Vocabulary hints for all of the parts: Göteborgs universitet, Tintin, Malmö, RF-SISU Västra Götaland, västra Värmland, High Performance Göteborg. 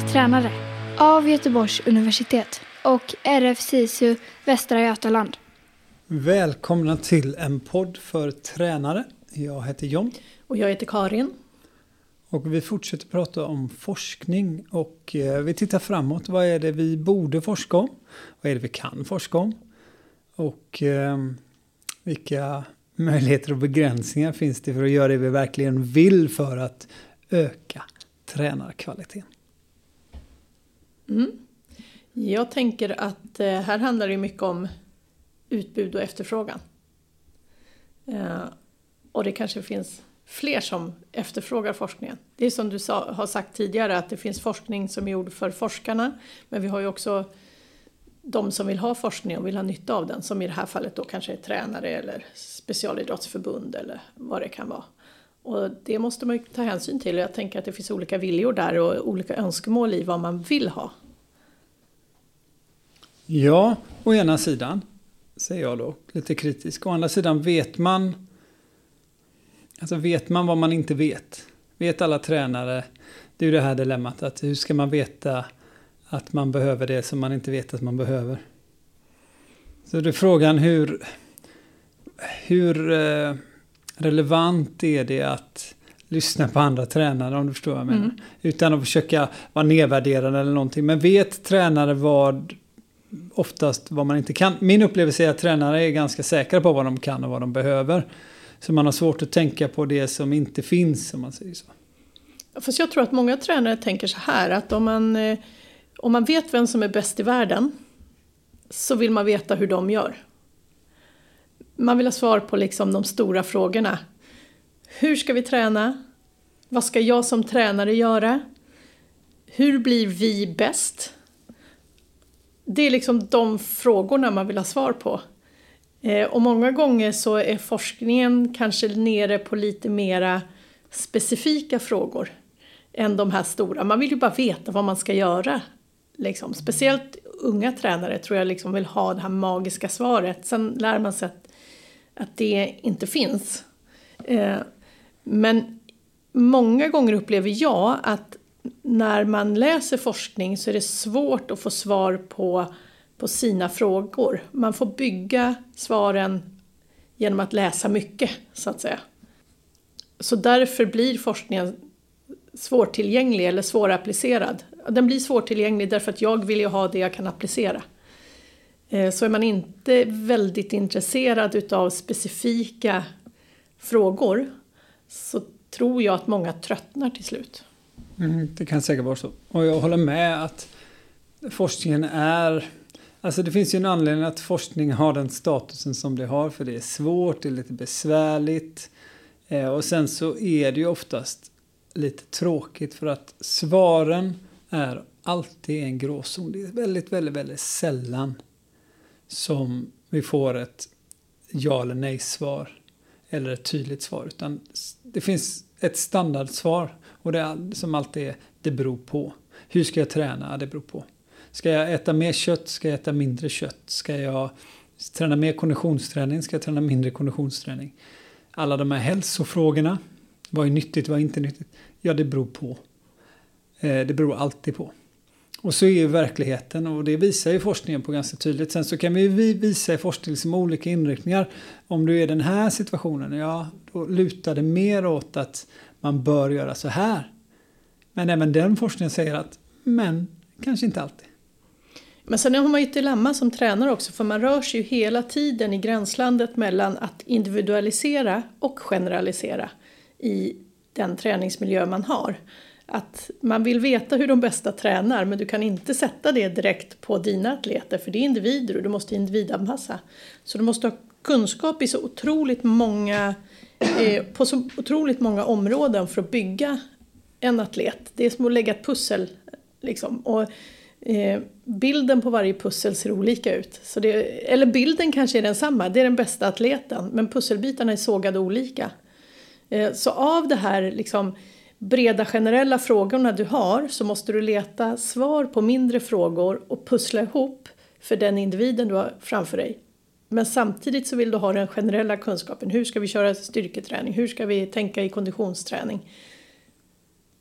för tränare av Göteborgs universitet och RF-SISU Västra Götaland. Välkomna till en podd för tränare. Jag heter John. Och jag heter Karin. Och vi fortsätter prata om forskning och vi tittar framåt. Vad är det vi borde forska om? Vad är det vi kan forska om? Och vilka möjligheter och begränsningar finns det för att göra det vi verkligen vill för att öka tränarkvaliteten? Jag tänker att här handlar det mycket om utbud och efterfrågan. Och det kanske finns fler som efterfrågar forskningen. Det är som du har sagt tidigare att det finns forskning som är gjord för forskarna. Men vi har ju också de som vill ha forskning och vill ha nytta av den. Som i det här fallet då kanske är tränare eller specialidrottsförbund eller vad det kan vara. Och det måste man ju ta hänsyn till. Jag tänker att det finns olika viljor där och olika önskemål i vad man vill ha. Ja, å ena sidan säger jag då lite kritisk. Å andra sidan vet man vad man inte vet. Vet alla tränare. Det är ju det här dilemmat att hur ska man veta att man behöver det som man inte vet att man behöver. Så det är frågan hur relevant är det att lyssna på andra tränare om du förstår vad jag menar. Utan att försöka vara nedvärderande eller någonting. Men vet tränare oftast vad man inte kan. Min upplevelse är att tränare är ganska säkra på vad de kan och vad de behöver. Så man har svårt att tänka på det som inte finns om man säger så. Fast jag tror att många tränare tänker så här att om man vet vem som är bäst i världen så vill man veta hur de gör. Man vill ha svar på liksom de stora frågorna. Hur ska vi träna? Vad ska jag som tränare göra? Hur blir vi bäst? Det är liksom de frågorna man vill ha svar på. Och många gånger så är forskningen kanske nere på lite mera specifika frågor än de här stora. Man vill ju bara veta vad man ska göra. Liksom. Speciellt unga tränare tror jag liksom vill ha det här magiska svaret. Sen lär man sig att det inte finns. Men många gånger upplever jag att när man läser forskning så är det svårt att få svar på sina frågor. Man får bygga svaren genom att läsa mycket så att säga. Så därför blir forskningen svårtillgänglig eller svårapplicerad. Den blir svårtillgänglig därför att jag vill ju ha det jag kan applicera. Så är man inte väldigt intresserad utav specifika frågor så tror jag att många tröttnar till slut. Det kan säkert vara så. Och jag håller med att forskningen är... Alltså det finns ju en anledning att forskning har den statusen som det har. För det är svårt, det är lite besvärligt. Och sen så är det ju oftast lite tråkigt. För att svaren är alltid en gråzon. Det är väldigt, väldigt, väldigt sällan som vi får ett ja eller nej svar. Eller ett tydligt svar. Utan det finns ett standardsvar. Och det är, som alltid är, det beror på. Hur ska jag träna? Det beror på. Ska jag äta mer kött? Ska jag äta mindre kött? Ska jag träna mer konditionsträning? Ska jag träna mindre konditionsträning? Alla de här hälsofrågorna. Vad är nyttigt? Vad är inte nyttigt? Ja, det beror på. Det beror alltid på. Och så är ju verkligheten och det visar ju forskningen på ganska tydligt. Sen så kan vi visa i forskning som olika inriktningar. Om du är i den här situationen, ja, då lutar det mer åt att man bör göra så här. Men även den forskningen säger att, men kanske inte alltid. Men sen har man ju ett dilemma som tränare också. För man rör sig ju hela tiden i gränslandet mellan att individualisera och generalisera i den träningsmiljö man har. Att man vill veta hur de bästa tränar men du kan inte sätta det direkt på dina atleter för det är individer och du måste individanpassa. Så du måste ha kunskap i så otroligt många, på så otroligt många områden för att bygga en atlet. Det är som att lägga ett pussel liksom. Och bilden på varje pussel ser olika ut. Så eller bilden kanske är densamma, det är den bästa atleten men pusselbitarna är sågade olika. Så av det här liksom... breda generella frågorna du har så måste du leta svar på mindre frågor och pussla ihop för den individen du har framför dig. Men samtidigt så vill du ha den generella kunskapen. Hur ska vi köra styrketräning? Hur ska vi tänka i konditionsträning?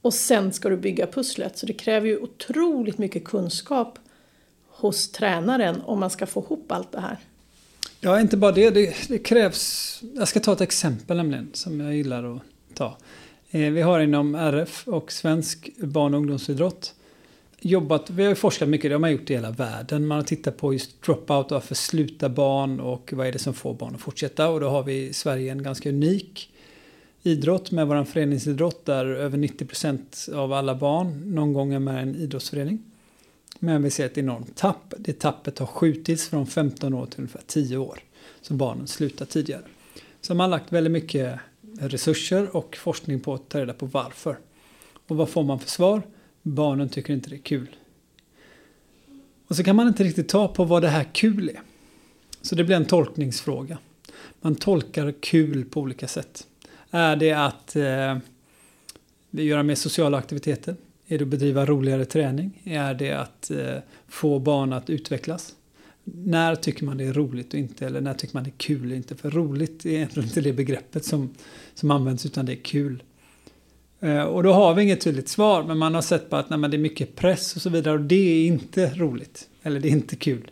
Och sen ska du bygga pusslet. Så det kräver ju otroligt mycket kunskap hos tränaren om man ska få ihop allt det här. Ja, inte bara det. Det krävs... Jag ska ta ett exempel nämligen som jag gillar att ta. Vi har inom RF och svensk barn- och ungdomsidrott jobbat... Vi har forskat mycket, det har man gjort i hela världen. Man har tittat på just dropout, varför slutar barn och vad är det som får barn att fortsätta. Och då har vi i Sverige en ganska unik idrott med vår föreningsidrott där över 90% av alla barn någon gång är med i en idrottsförening. Men vi ser ett enormt tapp. Det tappet har skjutits från 15 år till ungefär 10 år. Så barnen slutar tidigare. Så man har lagt väldigt mycket resurser och forskning på att ta reda på varför. Och vad får man för svar? Barnen tycker inte det är kul. Och så kan man inte riktigt ta på vad det här kul är. Så det blir en tolkningsfråga. Man tolkar kul på olika sätt. Är det att göra mer sociala aktiviteter? Är det att bedriva roligare träning? Är det att få barn att utvecklas? När tycker man det är roligt och inte? Eller när tycker man det är kul och inte? För roligt är egentligen inte det begreppet som används, utan det är kul. Och då har vi inget tydligt svar. Men man har sett på att nej, men det är mycket press och så vidare. Och det är inte roligt. Eller det är inte kul.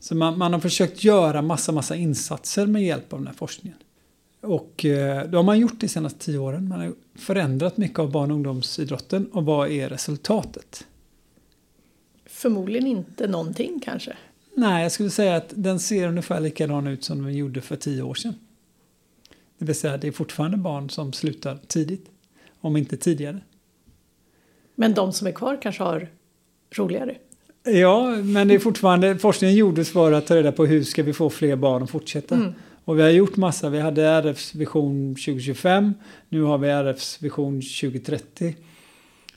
Så man har försökt göra massa insatser med hjälp av den här forskningen. Och då har man gjort det de senaste 10 åren. Man har förändrat mycket av barn- och ungdomsidrotten. Och vad är resultatet? Förmodligen inte någonting kanske. Nej, jag skulle säga att den ser ungefär likadan ut som den gjorde för 10 år sedan. Det vill säga att det är fortfarande barn som slutar tidigt. Om inte tidigare. Men de som är kvar kanske har roligare? Ja, men det är fortfarande... Forskningen gjordes för att ta reda på hur ska vi få fler barn att fortsätta. Mm. Och vi har gjort massa. Vi hade RFs vision 2025. Nu har vi RFs vision 2030.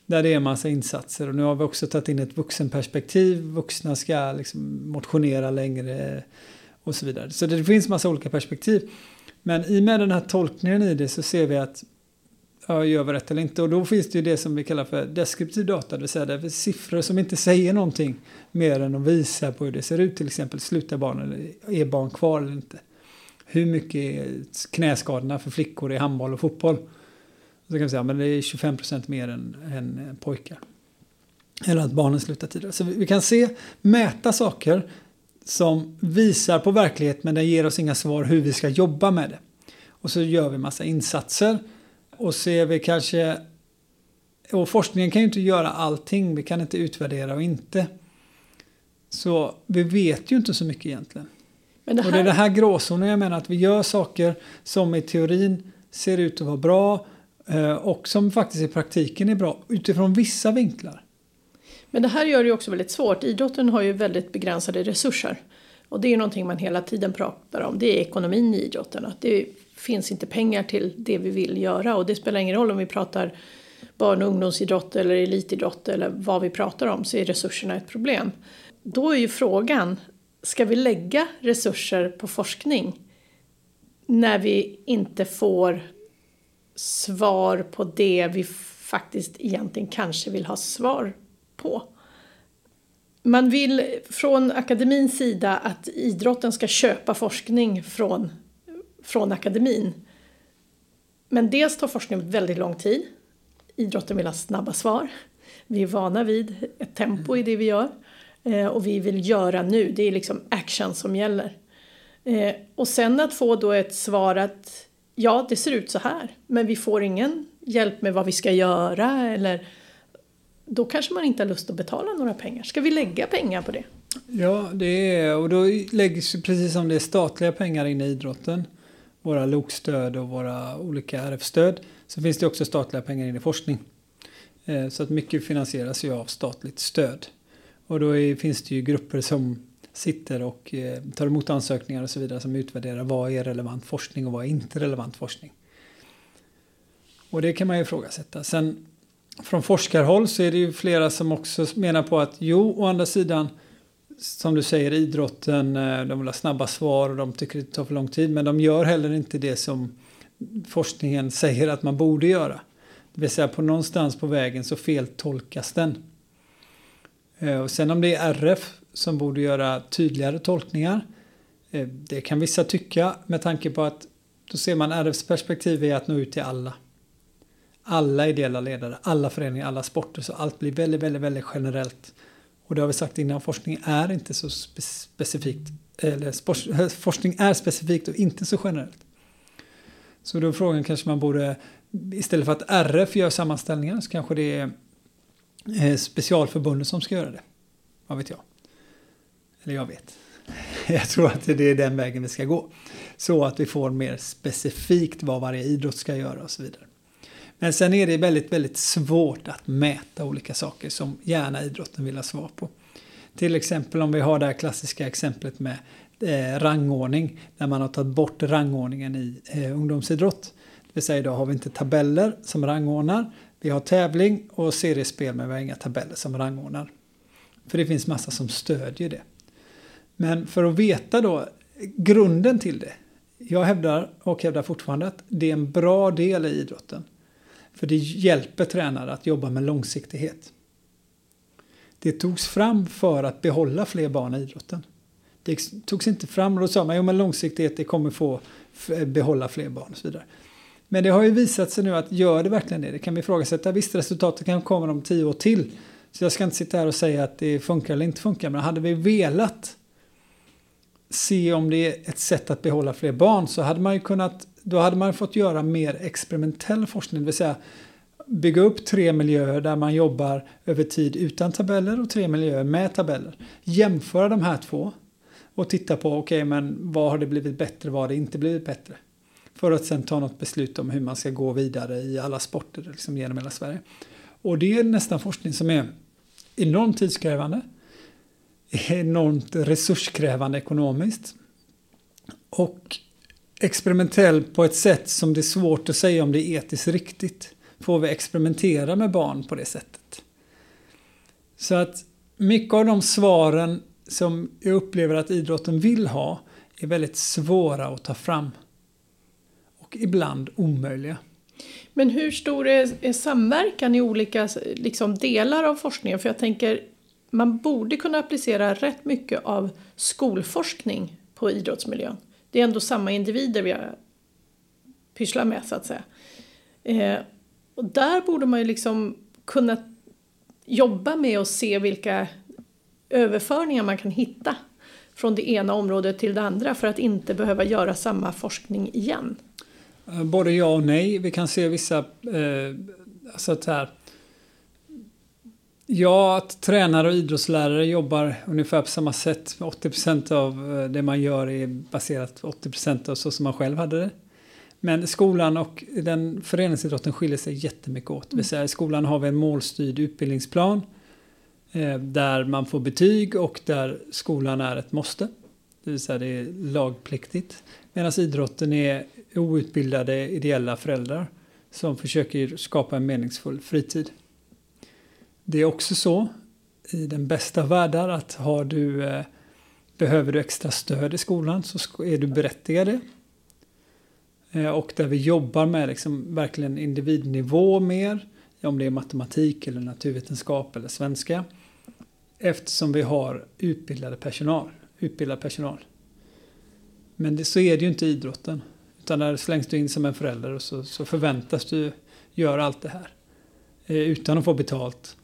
Där det är en massa insatser. Och nu har vi också tagit in ett vuxenperspektiv. Vuxna ska liksom motionera längre och så vidare. Så det finns massa olika perspektiv. Men i och med den här tolkningen i det så ser vi att gör vi rätt eller inte. Och då finns det ju det som vi kallar för deskriptiv data. Det vill säga det är siffror som inte säger någonting mer än att visa på hur det ser ut. Till exempel slutar barn eller är barn kvar eller inte. Hur mycket är knäskadorna för flickor i handboll och fotboll? Så kan vi säga men det är 25% mer än pojkar. Eller att barnen slutar tidigare. Så vi kan mäta saker som visar på verklighet, men den ger oss inga svar hur vi ska jobba med det. Och så gör vi massa insatser och ser vi kanske... Och forskningen kan ju inte göra allting. Vi kan inte utvärdera och inte. Så vi vet ju inte så mycket egentligen. Men och det är det här gråzonen jag menar, att vi gör saker som i teorin ser ut att vara bra och som faktiskt i praktiken är bra utifrån vissa vinklar. Men det här gör det ju också väldigt svårt. Idrotten har ju väldigt begränsade resurser och det är ju någonting man hela tiden pratar om. Det är ekonomin i idrotten, att det finns inte pengar till det vi vill göra, och det spelar ingen roll om vi pratar barn- och ungdomsidrott eller elitidrott eller vad vi pratar om, så är resurserna ett problem. Då är ju frågan... Ska vi lägga resurser på forskning när vi inte får svar på det vi faktiskt egentligen kanske vill ha svar på? Man vill från akademins sida att idrotten ska köpa forskning från akademin. Men dels tar forskning väldigt lång tid. Idrotten vill ha snabba svar. Vi är vana vid ett tempo i det vi gör. Och vi vill göra nu. Det är liksom action som gäller. Och sen att få då ett svar att ja, det ser ut så här. Men vi får ingen hjälp med vad vi ska göra. Eller då kanske man inte har lust att betala några pengar. Ska vi lägga pengar på det? Ja, det är, och då läggs precis som det är statliga pengar in i idrotten. Våra LOK-stöd och våra olika RF-stöd. Så finns det också statliga pengar in i forskning. Så att mycket finansieras ju av statligt stöd. Och då finns det ju grupper som sitter och tar emot ansökningar och så vidare, som utvärderar vad är relevant forskning och vad är inte relevant forskning. Och det kan man ju ifrågasätta. Sen från forskarhåll så är det ju flera som också menar på att å andra sidan, som du säger, idrotten, de vill ha snabba svar och de tycker det tar för lång tid. Men de gör heller inte det som forskningen säger att man borde göra. Det vill säga på någonstans på vägen så feltolkas den. Och sen om det är RF som borde göra tydligare tolkningar, det kan vissa tycka, med tanke på att då ser man RFs perspektiv är att nå ut till alla. alla ideella ledare, alla föreningar, alla sporter, så allt blir väldigt, väldigt, väldigt generellt. Och det har vi sagt innan, forskning är inte så specifikt, eller forskning är specifikt och inte så generellt. Så då frågan kanske man borde, istället för att RF gör sammanställningar, så kanske det är specialförbunden som ska göra det. Vad vet jag? Eller jag vet. Jag tror att det är den vägen vi ska gå. Så att vi får mer specifikt vad varje idrott ska göra och så vidare. Men sen är det väldigt, väldigt svårt att mäta olika saker som gärna idrotten vill ha svar på. Till exempel om vi har det här klassiska exemplet med rangordning. När man har tagit bort rangordningen i ungdomsidrott. Det vill säga idag har vi inte tabeller som rangordnar. Vi har tävling och seriespel, men vi har inga tabeller som rangordnar. För det finns massa som stödjer det. Men för att veta då grunden till det. Jag hävdar och hävdar fortfarande att det är en bra del i idrotten. För det hjälper tränare att jobba med långsiktighet. Det togs fram för att behålla fler barn i idrotten. Det togs inte fram och då sa man, jo, men långsiktighet, det kommer få behålla fler barn och så vidare. Men det har ju visat sig nu att gör det verkligen det? Det kan vi ifrågasätta. Visst, resultatet kan komma om 10 år till. Så jag ska inte sitta här och säga att det funkar eller inte funkar. Men hade vi velat se om det är ett sätt att behålla fler barn, så hade man ju kunnat, då hade man fått göra mer experimentell forskning. Det vill säga bygga upp 3 miljöer där man jobbar över tid utan tabeller och 3 miljöer med tabeller. Jämföra de här två och titta på okej, men vad har det blivit bättre, vad har det inte blivit bättre? För att sen ta något beslut om hur man ska gå vidare i alla sporter liksom genom hela Sverige. Och det är nästan forskning som är enormt tidskrävande, enormt resurskrävande ekonomiskt och experimentell på ett sätt som det är svårt att säga om det är etiskt riktigt. Får vi experimentera med barn på det sättet? Så att mycket av de svaren som jag upplever att idrotten vill ha är väldigt svåra att ta fram. Och ibland omöjliga. Men hur stor är samverkan i olika liksom, delar av forskningen? För jag tänker, man borde kunna applicera rätt mycket av skolforskning på idrottsmiljön. Det är ändå samma individer vi pysslar med, så att säga. Och där borde man ju liksom kunna jobba med och se vilka överföringar man kan hitta från det ena området till det andra för att inte behöva göra samma forskning igen. Både ja och nej. Vi kan se vissa sånt här. Ja, att tränare och idrottslärare jobbar ungefär på samma sätt. 80% av det man gör är baserat på 80% av så som man själv hade det. Men skolan och den föreningsidrotten skiljer sig jättemycket åt. Det vill säga, i skolan har vi en målstyrd utbildningsplan där man får betyg och där skolan är ett måste. Det vill säga, det är lagpliktigt. Medan idrotten är outbildade ideella föräldrar som försöker skapa en meningsfull fritid. Det är också så i den bästa världen att behöver du extra stöd i skolan så är du berättigad det. Och där vi jobbar med liksom verkligen individnivå mer, om det är matematik eller naturvetenskap eller svenska. Eftersom vi har utbildad personal. Men så är det ju inte i idrotten. Utan där slängs du in som en förälder och så förväntas du göra allt det här. Utan att få betalt.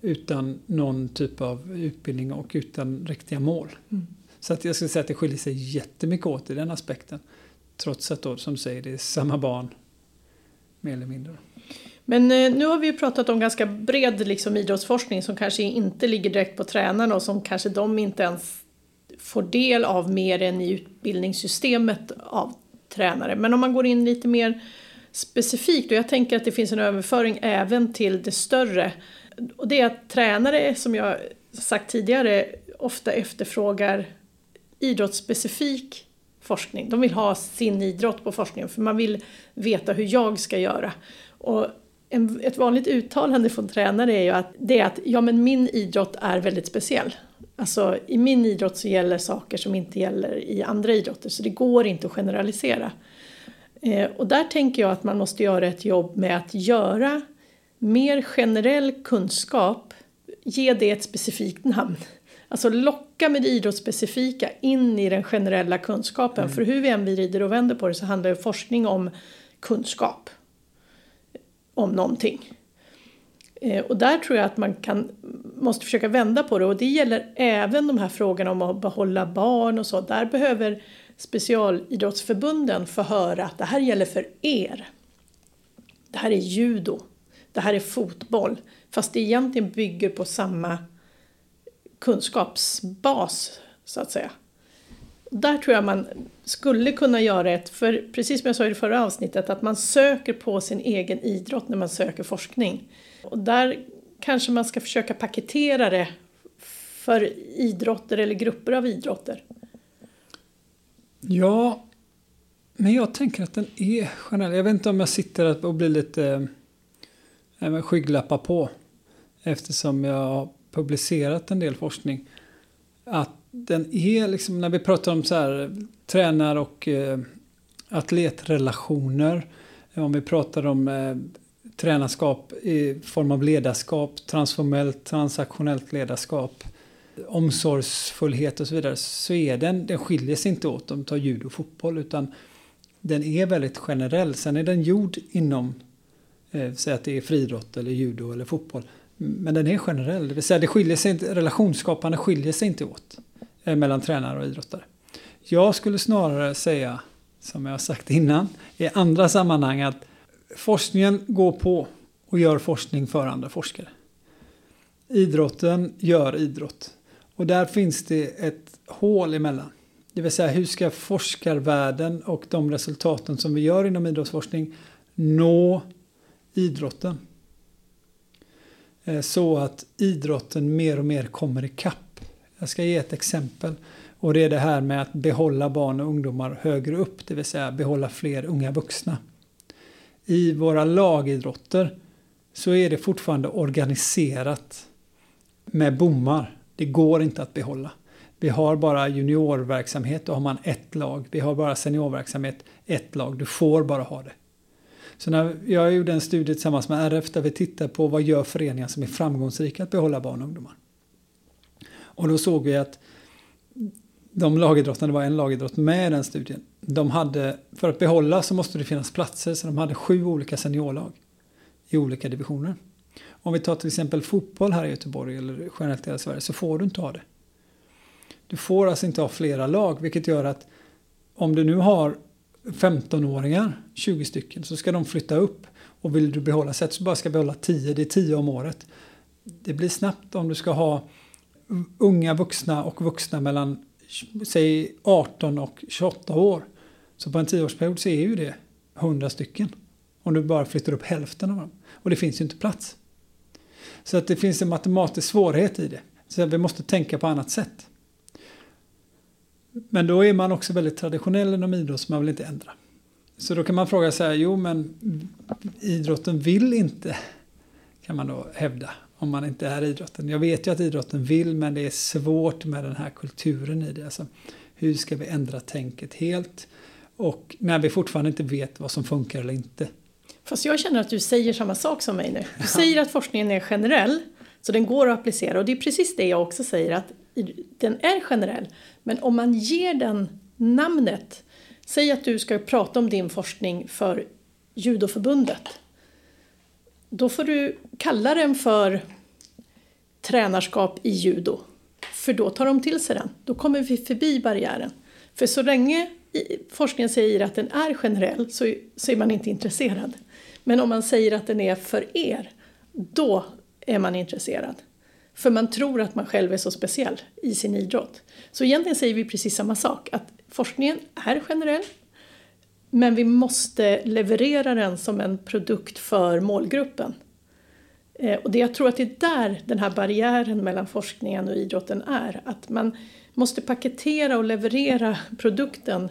Utan någon typ av utbildning och utan riktiga mål. Mm. Så att jag skulle säga att det skiljer sig jättemycket åt i den aspekten. Trots att då, som säger, det är samma barn. Mer eller mindre. Men nu har vi ju pratat om ganska bred liksom, idrottsforskning som kanske inte ligger direkt på tränarna och som kanske de inte ens får del av mer än i utbildningssystemet av tränare. Men om man går in lite mer specifikt, och jag tänker att det finns en överföring även till det större. Och det är att tränare, som jag sagt tidigare, ofta efterfrågar idrottsspecifik forskning. De vill ha sin idrott på forskningen för man vill veta hur jag ska göra. Och ett vanligt uttalande från tränare är ju att det är att ja, men min idrott är väldigt speciell. Alltså i min idrott så gäller saker som inte gäller i andra idrotter, så det går inte att generalisera. Och där tänker jag att man måste göra ett jobb med att göra mer generell kunskap, ge det ett specifikt namn. Alltså locka med det idrottsspecifika in i den generella kunskapen. För hur vi än vrider och vänder på det så handlar ju forskning om kunskap. om någonting. Och där tror jag att man måste försöka vända på det. Och det gäller även de här frågorna om att behålla barn och så. Där behöver specialidrottsförbunden få höra att det här gäller för er. Det här är judo. Det här är fotboll. Fast det egentligen bygger på samma kunskapsbas, så att säga. Där tror jag man skulle kunna göra för precis som jag sa i det förra avsnittet, att man söker på sin egen idrott när man söker forskning. Och där kanske man ska försöka paketera det för idrotter eller grupper av idrotter. Ja, men jag tänker att den är generell. Jag vet inte om jag sitter och blir lite skygglappar på, eftersom jag har publicerat en del forskning, att den är liksom, när vi pratar om så här, tränar- och atletrelationer, om vi pratar om tränarskap i form av ledarskap, transformellt, transaktionellt ledarskap, omsorgsfullhet och så vidare, så är den skiljer sig inte åt om tar judo och fotboll, utan den är väldigt generell. Sen är den gjord inom, säg att det är friidrott eller judo eller fotboll, men den är generell, det vill säga det skiljer sig inte, relationsskaparna skiljer sig inte åt mellan tränare och idrottare. Jag skulle snarare säga, som jag har sagt innan i andra sammanhang, att forskningen går på och gör forskning för andra forskare. Idrotten gör idrott. Och där finns det ett hål emellan. Det vill säga, hur ska forskarvärlden och de resultaten som vi gör inom idrottsforskning nå idrotten? Så att idrotten mer och mer kommer ikapp. Jag ska ge ett exempel. Och det är det här med att behålla barn och ungdomar högre upp. Det vill säga behålla fler unga vuxna. I våra lagidrotter så är det fortfarande organiserat med bommar. Det går inte att behålla. Vi har bara juniorverksamhet, då har man ett lag. Vi har bara seniorverksamhet, ett lag. Du får bara ha det. Så när jag gjorde en studie tillsammans med RF där vi tittar på vad gör föreningar som är framgångsrika att behålla barn och ungdomar. Och då såg vi att de lagidrotterna, det var en lagidrott med i den studien, de hade, för att behålla så måste det finnas platser, så de hade 7 olika seniorlag i olika divisioner. Om vi tar till exempel fotboll här i Göteborg eller generellt i hela Sverige, så får du inte ha det. Du får alltså inte ha flera lag, vilket gör att om du nu har 15-åringar, 20 stycken, så ska de flytta upp, och vill du behålla sätt så bara ska behålla 10, det är 10 om året. Det blir snabbt, om du ska ha unga vuxna och vuxna mellan säg 18 och 28 år, så på en 10-årsperiod så är ju det 100 stycken. Om du bara flyttar upp hälften av dem. Och det finns ju inte plats. Så att det finns en matematisk svårighet i det. Så vi måste tänka på annat sätt. Men då är man också väldigt traditionell inom idrott som man vill inte ändra. Så då kan man fråga så här, jo men idrotten vill inte, kan man då hävda, om man inte är idrotten. Jag vet ju att idrotten vill, men det är svårt med den här kulturen i det. Alltså, hur ska vi ändra tänket helt? Och när vi fortfarande inte vet vad som funkar eller inte. Fast jag känner att du säger samma sak som mig nu. Du säger att forskningen är generell, så den går att applicera. Och det är precis det jag också säger, att den är generell. Men om man ger den namnet, säg att du ska prata om din forskning för judoförbundet. Då får du kalla den för tränarskap i judo. För då tar de till sig den. Då kommer vi förbi barriären. För så länge forskningen säger att den är generell, så är man inte intresserad. Men om man säger att den är för er, då är man intresserad. För man tror att man själv är så speciell i sin idrott. Så egentligen säger vi precis samma sak. Att forskningen är generell, men vi måste leverera den som en produkt för målgruppen. Och det, jag tror att det är där den här barriären mellan forskningen och idrotten är. Att man måste paketera och leverera produkten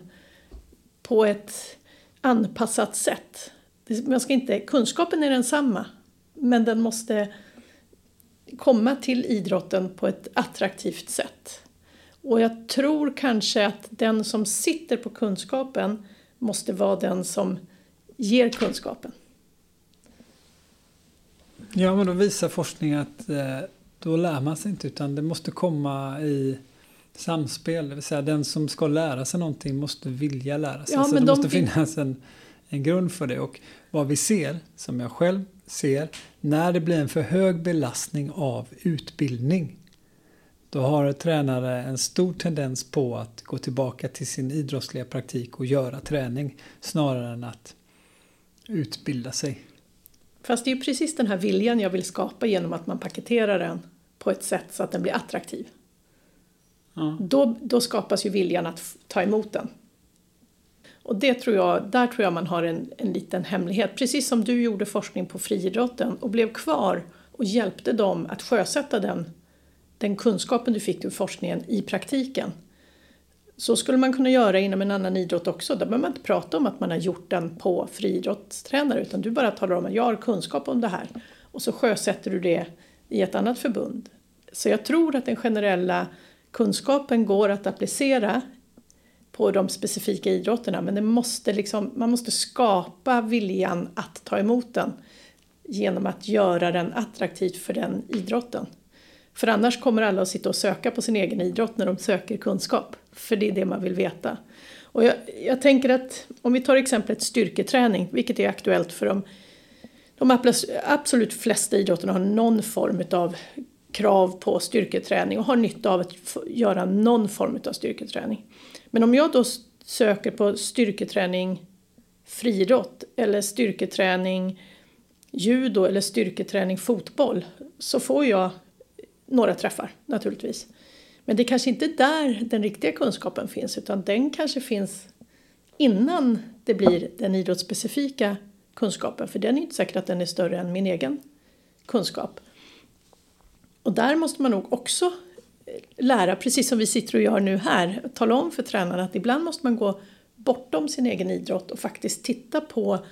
på ett anpassat sätt. Man ska inte, kunskapen är densamma, men den måste komma till idrotten på ett attraktivt sätt. Och jag tror kanske att den som sitter på kunskapen måste vara den som ger kunskapen. Ja, men då visar forskning att då lär man sig inte, utan det måste komma i samspel. Det vill säga, den som ska lära sig någonting måste vilja lära sig. Ja, så det måste finnas en grund för det. Och vad vi ser, som jag själv ser när det blir en för hög belastning av utbildning. Då har tränare en stor tendens på att gå tillbaka till sin idrottsliga praktik och göra träning snarare än att utbilda sig. Fast det är ju precis den här viljan jag vill skapa genom att man paketerar den på ett sätt så att den blir attraktiv. Ja. Då skapas ju viljan att ta emot den. Och det tror jag, där tror jag man har en liten hemlighet. Precis som du gjorde forskning på friidrotten och blev kvar och hjälpte dem att sjösätta den kunskapen du fick ur forskningen i praktiken. Så skulle man kunna göra inom en annan idrott också. Där behöver man inte prata om att man har gjort den på friidrottstränare, utan du bara talar om att jag har kunskap om det här. Och så sjösätter du det i ett annat förbund. Så jag tror att den generella kunskapen går att applicera på de specifika idrotterna. Men det måste man måste skapa viljan att ta emot den genom att göra den attraktiv för den idrotten. För annars kommer alla att sitta och söka på sin egen idrott när de söker kunskap. För det är det man vill veta. Och jag tänker att om vi tar exemplet styrketräning, vilket är aktuellt för de absolut flesta idrotterna har någon form av krav på styrketräning och har nytta av att göra någon form av styrketräning. Men om jag då söker på styrketräning friidrott eller styrketräning judo eller styrketräning fotboll, så får jag några träffar naturligtvis. Men det är kanske inte där den riktiga kunskapen finns, utan den kanske finns innan det blir den idrottsspecifika kunskapen. För den är inte säkert att den är större än min egen kunskap. Och där måste man nog också lära, precis som vi sitter och gör nu här, tala om för tränarna att ibland måste man gå bortom sin egen idrott och faktiskt titta på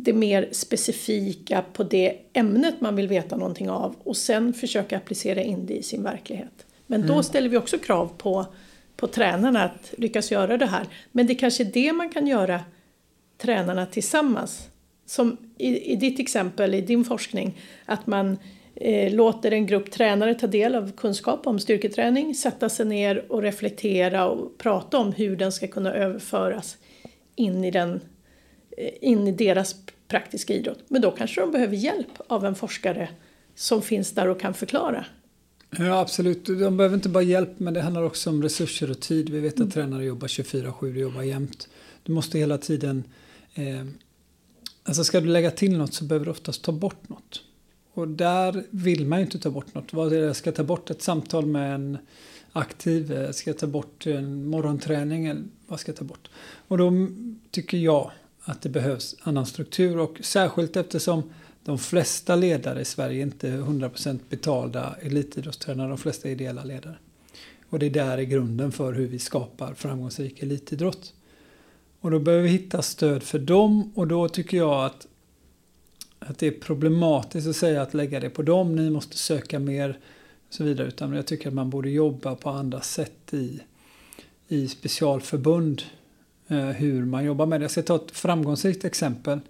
det mer specifika, på det ämnet man vill veta någonting av, och sen försöka applicera in det i sin verklighet. Men då ställer vi också krav på tränarna att lyckas göra det här. Men det är kanske det man kan göra, tränarna tillsammans. Som i ditt exempel, i din forskning, att man låter en grupp tränare ta del av kunskap om styrketräning, sätta sig ner och reflektera och prata om hur den ska kunna överföras in i deras praktiska idrott. Men då kanske de behöver hjälp av en forskare som finns där och kan förklara. Ja, absolut. De behöver inte bara hjälp, men det handlar också om resurser och tid. Vi vet att tränare jobbar 24/7, de jobbar jämt. Du måste hela tiden... ska du lägga till något så behöver du oftast ta bort något. Och där vill man ju inte ta bort något. Vad är det? Jag ska ta bort ett samtal med en aktiv, jag ska ta bort en morgonträning, eller vad ska jag ta bort? Och då tycker jag att det behövs annan struktur, och särskilt eftersom de flesta ledare i Sverige inte är 100% betalda elitidrottstränare, de flesta är ideella ledare. Och det är där i grunden för hur vi skapar framgångsrik elitidrott. Och då behöver vi hitta stöd för dem, och då tycker jag att det är problematiskt att säga att lägga det på dem, ni måste söka mer och så vidare. Utan jag tycker att man borde jobba på andra sätt i specialförbund, hur man jobbar med det. Jag ska ta ett framgångsrikt exempel.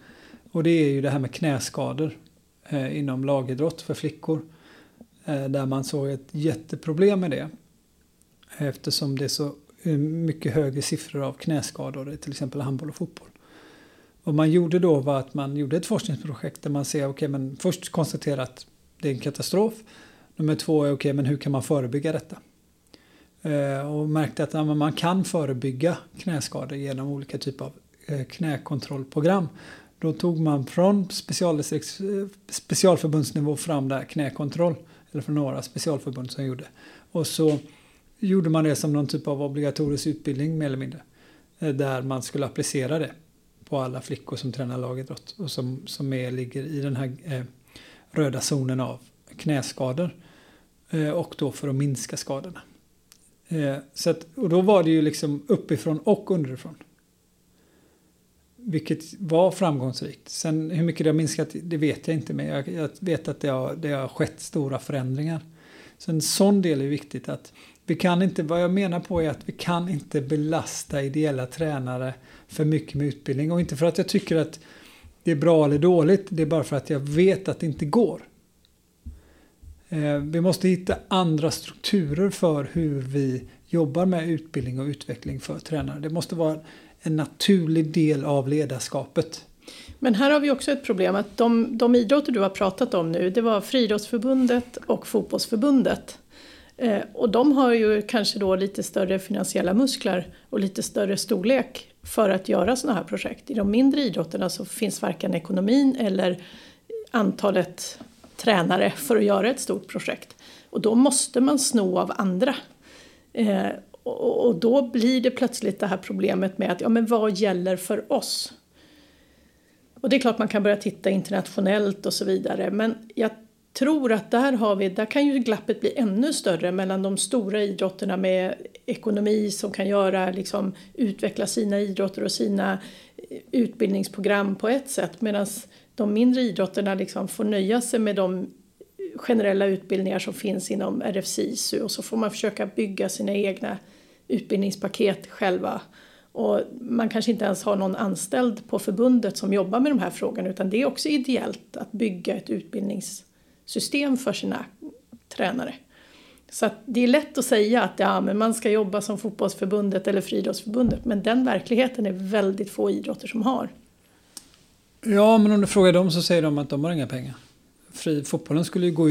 Och det är ju det här med knäskador inom lagidrott för flickor. Där man såg ett jätteproblem med det. Eftersom det är så mycket högre siffror av knäskador i till exempel handboll och fotboll. Vad man gjorde då var att man gjorde ett forskningsprojekt där man ser, men först konstatera att det är en katastrof. Nummer 2 är men hur kan man förebygga detta? Och märkte att man kan förebygga knäskador genom olika typer av knäkontrollprogram. Då tog man från specialförbundsnivå fram där knäkontroll, eller från några specialförbund som gjorde. Och så gjorde man det som någon typ av obligatorisk utbildning mer eller mindre, där man skulle applicera det på alla flickor som tränar lagidrott och som ligger i den här röda zonen av knäskador, och då för att minska skadorna. Och då var det ju uppifrån och underifrån. Vilket var framgångsrikt. Sen hur mycket det har minskat, det vet jag inte. Men jag vet att det har skett stora förändringar. Så en sån del är viktigt. Att vi kan inte, vad jag menar på är att vi kan inte belasta ideella tränare för mycket med utbildning. Och inte för att jag tycker att det är bra eller dåligt. Det är bara för att jag vet att det inte går. Vi måste hitta andra strukturer för hur vi jobbar med utbildning och utveckling för tränare. Det måste vara en naturlig del av ledarskapet. Men här har vi också ett problem att de idrotter du har pratat om nu, det var friidrottsförbundet och fotbollsförbundet. Och de har ju kanske då lite större finansiella muskler och lite större storlek för att göra sådana här projekt. I de mindre idrotterna så finns varken ekonomin eller antalet tränare för att göra ett stort projekt. Och då måste man sno av andra. Och då blir det plötsligt det här problemet med att ja, men vad gäller för oss? Och det är klart man kan börja titta internationellt och så vidare. Men jag tror att där kan ju glappet bli ännu större mellan de stora idrotterna med ekonomi som kan göra, liksom, utveckla sina idrotter och sina utbildningsprogram på ett sätt. Medan de mindre idrotterna liksom får nöja sig med de generella utbildningar som finns inom RF-SISU. Och så får man försöka bygga sina egna utbildningspaket själva. Och man kanske inte ens har någon anställd på förbundet som jobbar med de här frågorna. Utan det är också ideellt att bygga ett utbildningssystem för sina tränare. Så att det är lätt att säga att ja, men man ska jobba som fotbollsförbundet eller friidrottsförbundet. Men den verkligheten är väldigt få idrotter som har. Ja, men om du frågar dem så säger de att de har inga pengar. Fotbollen skulle ju hota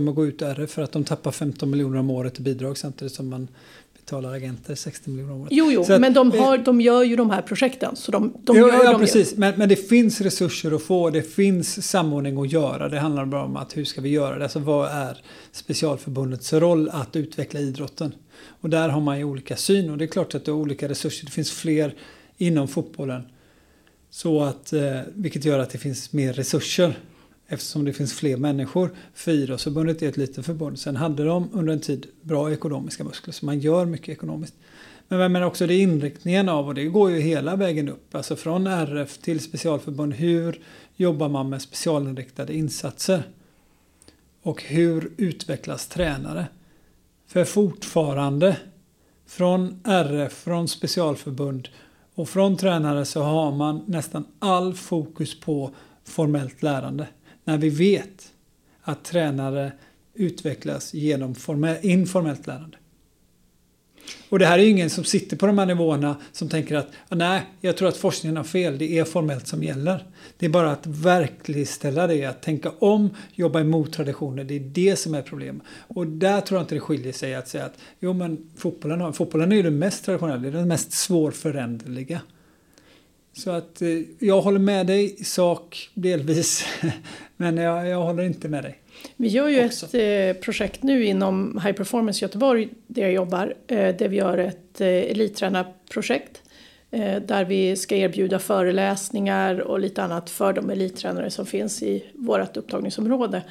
med att gå ut RF för att de tappar 15 miljoner om året i bidrag samtidigt som man betalar agenter 60 miljoner om året. Jo, men de gör ju de här projekten. Så precis. Men det finns resurser att få, det finns samordning att göra. Det handlar bara om att hur ska vi göra det? Alltså, vad är specialförbundets roll att utveckla idrotten? Och där har man ju olika syn och det är klart att det är olika resurser. Det finns fler inom fotbollen. Så att, vilket gör att det finns mer resurser. Eftersom det finns fler människor. Idrottsförbundet är ett litet förbund. Sen hade de under en tid bra ekonomiska muskler. Så man gör mycket ekonomiskt. Men jag menar också det är inriktningen av. Och det går ju hela vägen upp. Alltså från RF till specialförbund. Hur jobbar man med specialinriktade insatser? Och hur utvecklas tränare? För fortfarande. Från RF, från specialförbund. Och från tränare så har man nästan all fokus på formellt lärande. När vi vet att tränare utvecklas genom informellt lärande. Och det här är ju ingen som sitter på de här nivåerna som tänker att nej, jag tror att forskningen har fel. Det är formellt som gäller. Det är bara att verkligställa det. Att tänka om, jobba emot traditioner. Det är det som är problemet. Och där tror jag inte det skiljer sig att säga att jo, men fotbollen är ju det mest traditionella. Det är det mest svårföränderliga. Så att jag håller med dig i sak delvis, men jag håller inte med dig. Vi gör ju också ett projekt nu inom High Performance Göteborg där jag jobbar, där vi gör ett elittränarprojekt där vi ska erbjuda föreläsningar och lite annat för de elittränare som finns i vårt upptagningsområde.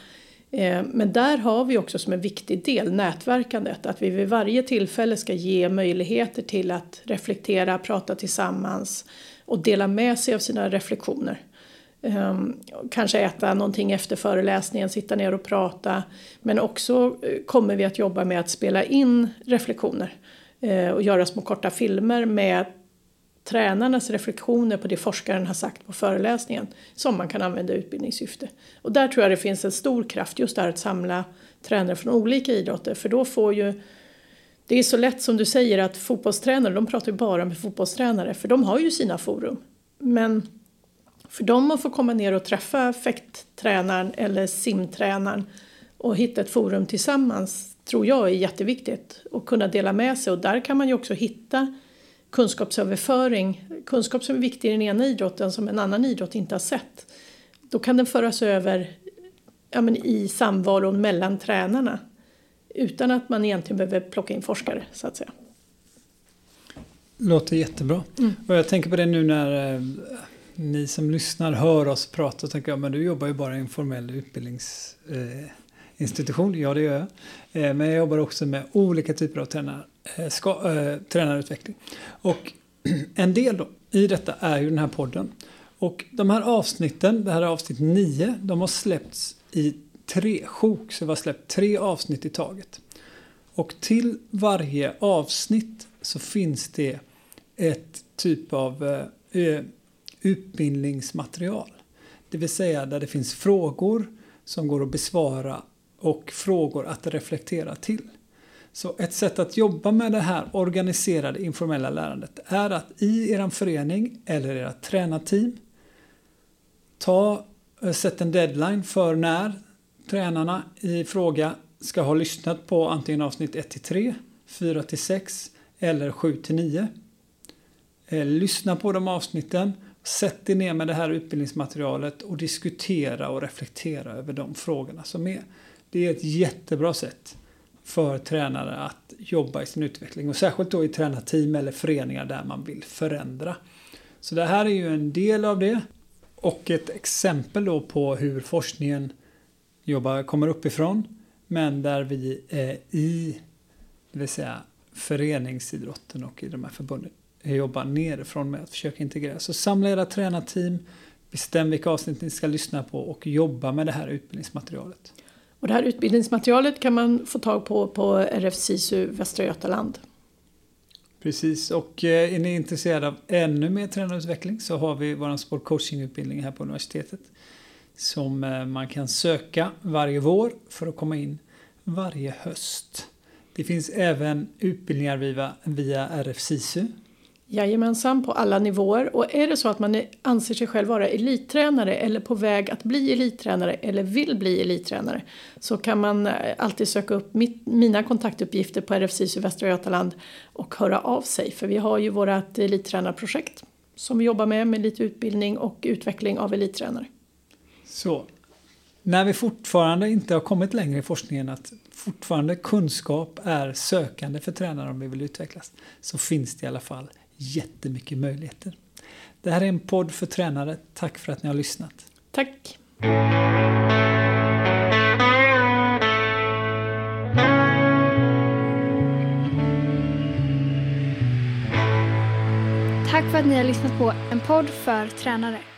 Men där har vi också som en viktig del nätverkandet, att vi vid varje tillfälle ska ge möjligheter till att reflektera, prata tillsammans och dela med sig av sina reflektioner. Kanske äta någonting efter föreläsningen, sitta ner och prata. Men också kommer vi att jobba med att spela in reflektioner. Och göra små korta filmer med tränarnas reflektioner på det forskaren har sagt på föreläsningen. Som man kan använda i utbildningssyfte. Och där tror jag det finns en stor kraft just där att samla tränare från olika idrotter. För då får ju... Det är så lätt som du säger att fotbollstränare, de pratar ju bara med fotbollstränare. För de har ju sina forum. Men för dem att få komma ner och träffa fäkttränaren eller simtränaren och hitta ett forum tillsammans tror jag är jätteviktigt. Och kunna dela med sig. Och där kan man ju också hitta kunskapsöverföring. Kunskap som är viktig i den ena idrotten som en annan idrott inte har sett. Då kan den föras över i samvaron mellan tränarna. Utan att man egentligen behöver plocka in forskare, så att säga. Låter jättebra. Mm. Och jag tänker på det nu när ni som lyssnar hör oss prata och tänker men du jobbar ju bara i en formell utbildningsinstitution. Ja, det gör jag. Men jag jobbar också med olika typer av tränarutveckling. Och en del då i detta är ju den här podden. Och de här avsnitten, det här är avsnitt 9, de har släppts i 3 sjok, så vi har släppt 3 avsnitt i taget. Och till varje avsnitt så finns det ett typ av utbildningsmaterial. Det vill säga där det finns frågor som går att besvara och frågor att reflektera till. Så ett sätt att jobba med det här organiserade informella lärandet är att i er förening eller era tränarteam Sätt en deadline för när tränarna i fråga ska ha lyssnat på antingen avsnitt 1-3, 4-6 eller 7-9. Lyssna på de avsnitten, sätt dig ner med det här utbildningsmaterialet och diskutera och reflektera över de frågorna som är. Det är ett jättebra sätt för tränare att jobba i sin utveckling och särskilt då i tränarteam eller föreningar där man vill förändra. Så det här är ju en del av det och ett exempel då på hur forskningen kommer uppifrån men där vi är i, det vill säga föreningsidrotten och i de här förbunden jobbar nerifrån med att försöka integrera. Så samla era tränarteam, bestäm vilka avsnitt ni ska lyssna på och jobba med det här utbildningsmaterialet. Och det här utbildningsmaterialet kan man få tag på RF-SISU Västra Götaland. Precis, och är ni intresserade av ännu mer tränarutveckling så har vi vår sportcoachingutbildning här på universitetet som man kan söka varje vår för att komma in varje höst. Det finns även utbildningar via RF-SISU. Jajamensan, på alla nivåer. Och är det så att man anser sig själv vara elittränare eller på väg att bli elittränare eller vill bli elittränare så kan man alltid söka upp mina kontaktuppgifter på RF-SISU Västra Götaland och höra av sig. För vi har ju vårt elittränarprojekt som vi jobbar med lite utbildning och utveckling av elittränare. Så, när vi fortfarande inte har kommit längre i forskningen att fortfarande kunskap är sökande för tränare om vi vill utvecklas så finns det i alla fall jättemycket möjligheter. Det här är en podd för tränare. Tack för att ni har lyssnat. Tack. Tack för att ni har lyssnat på en podd för tränare.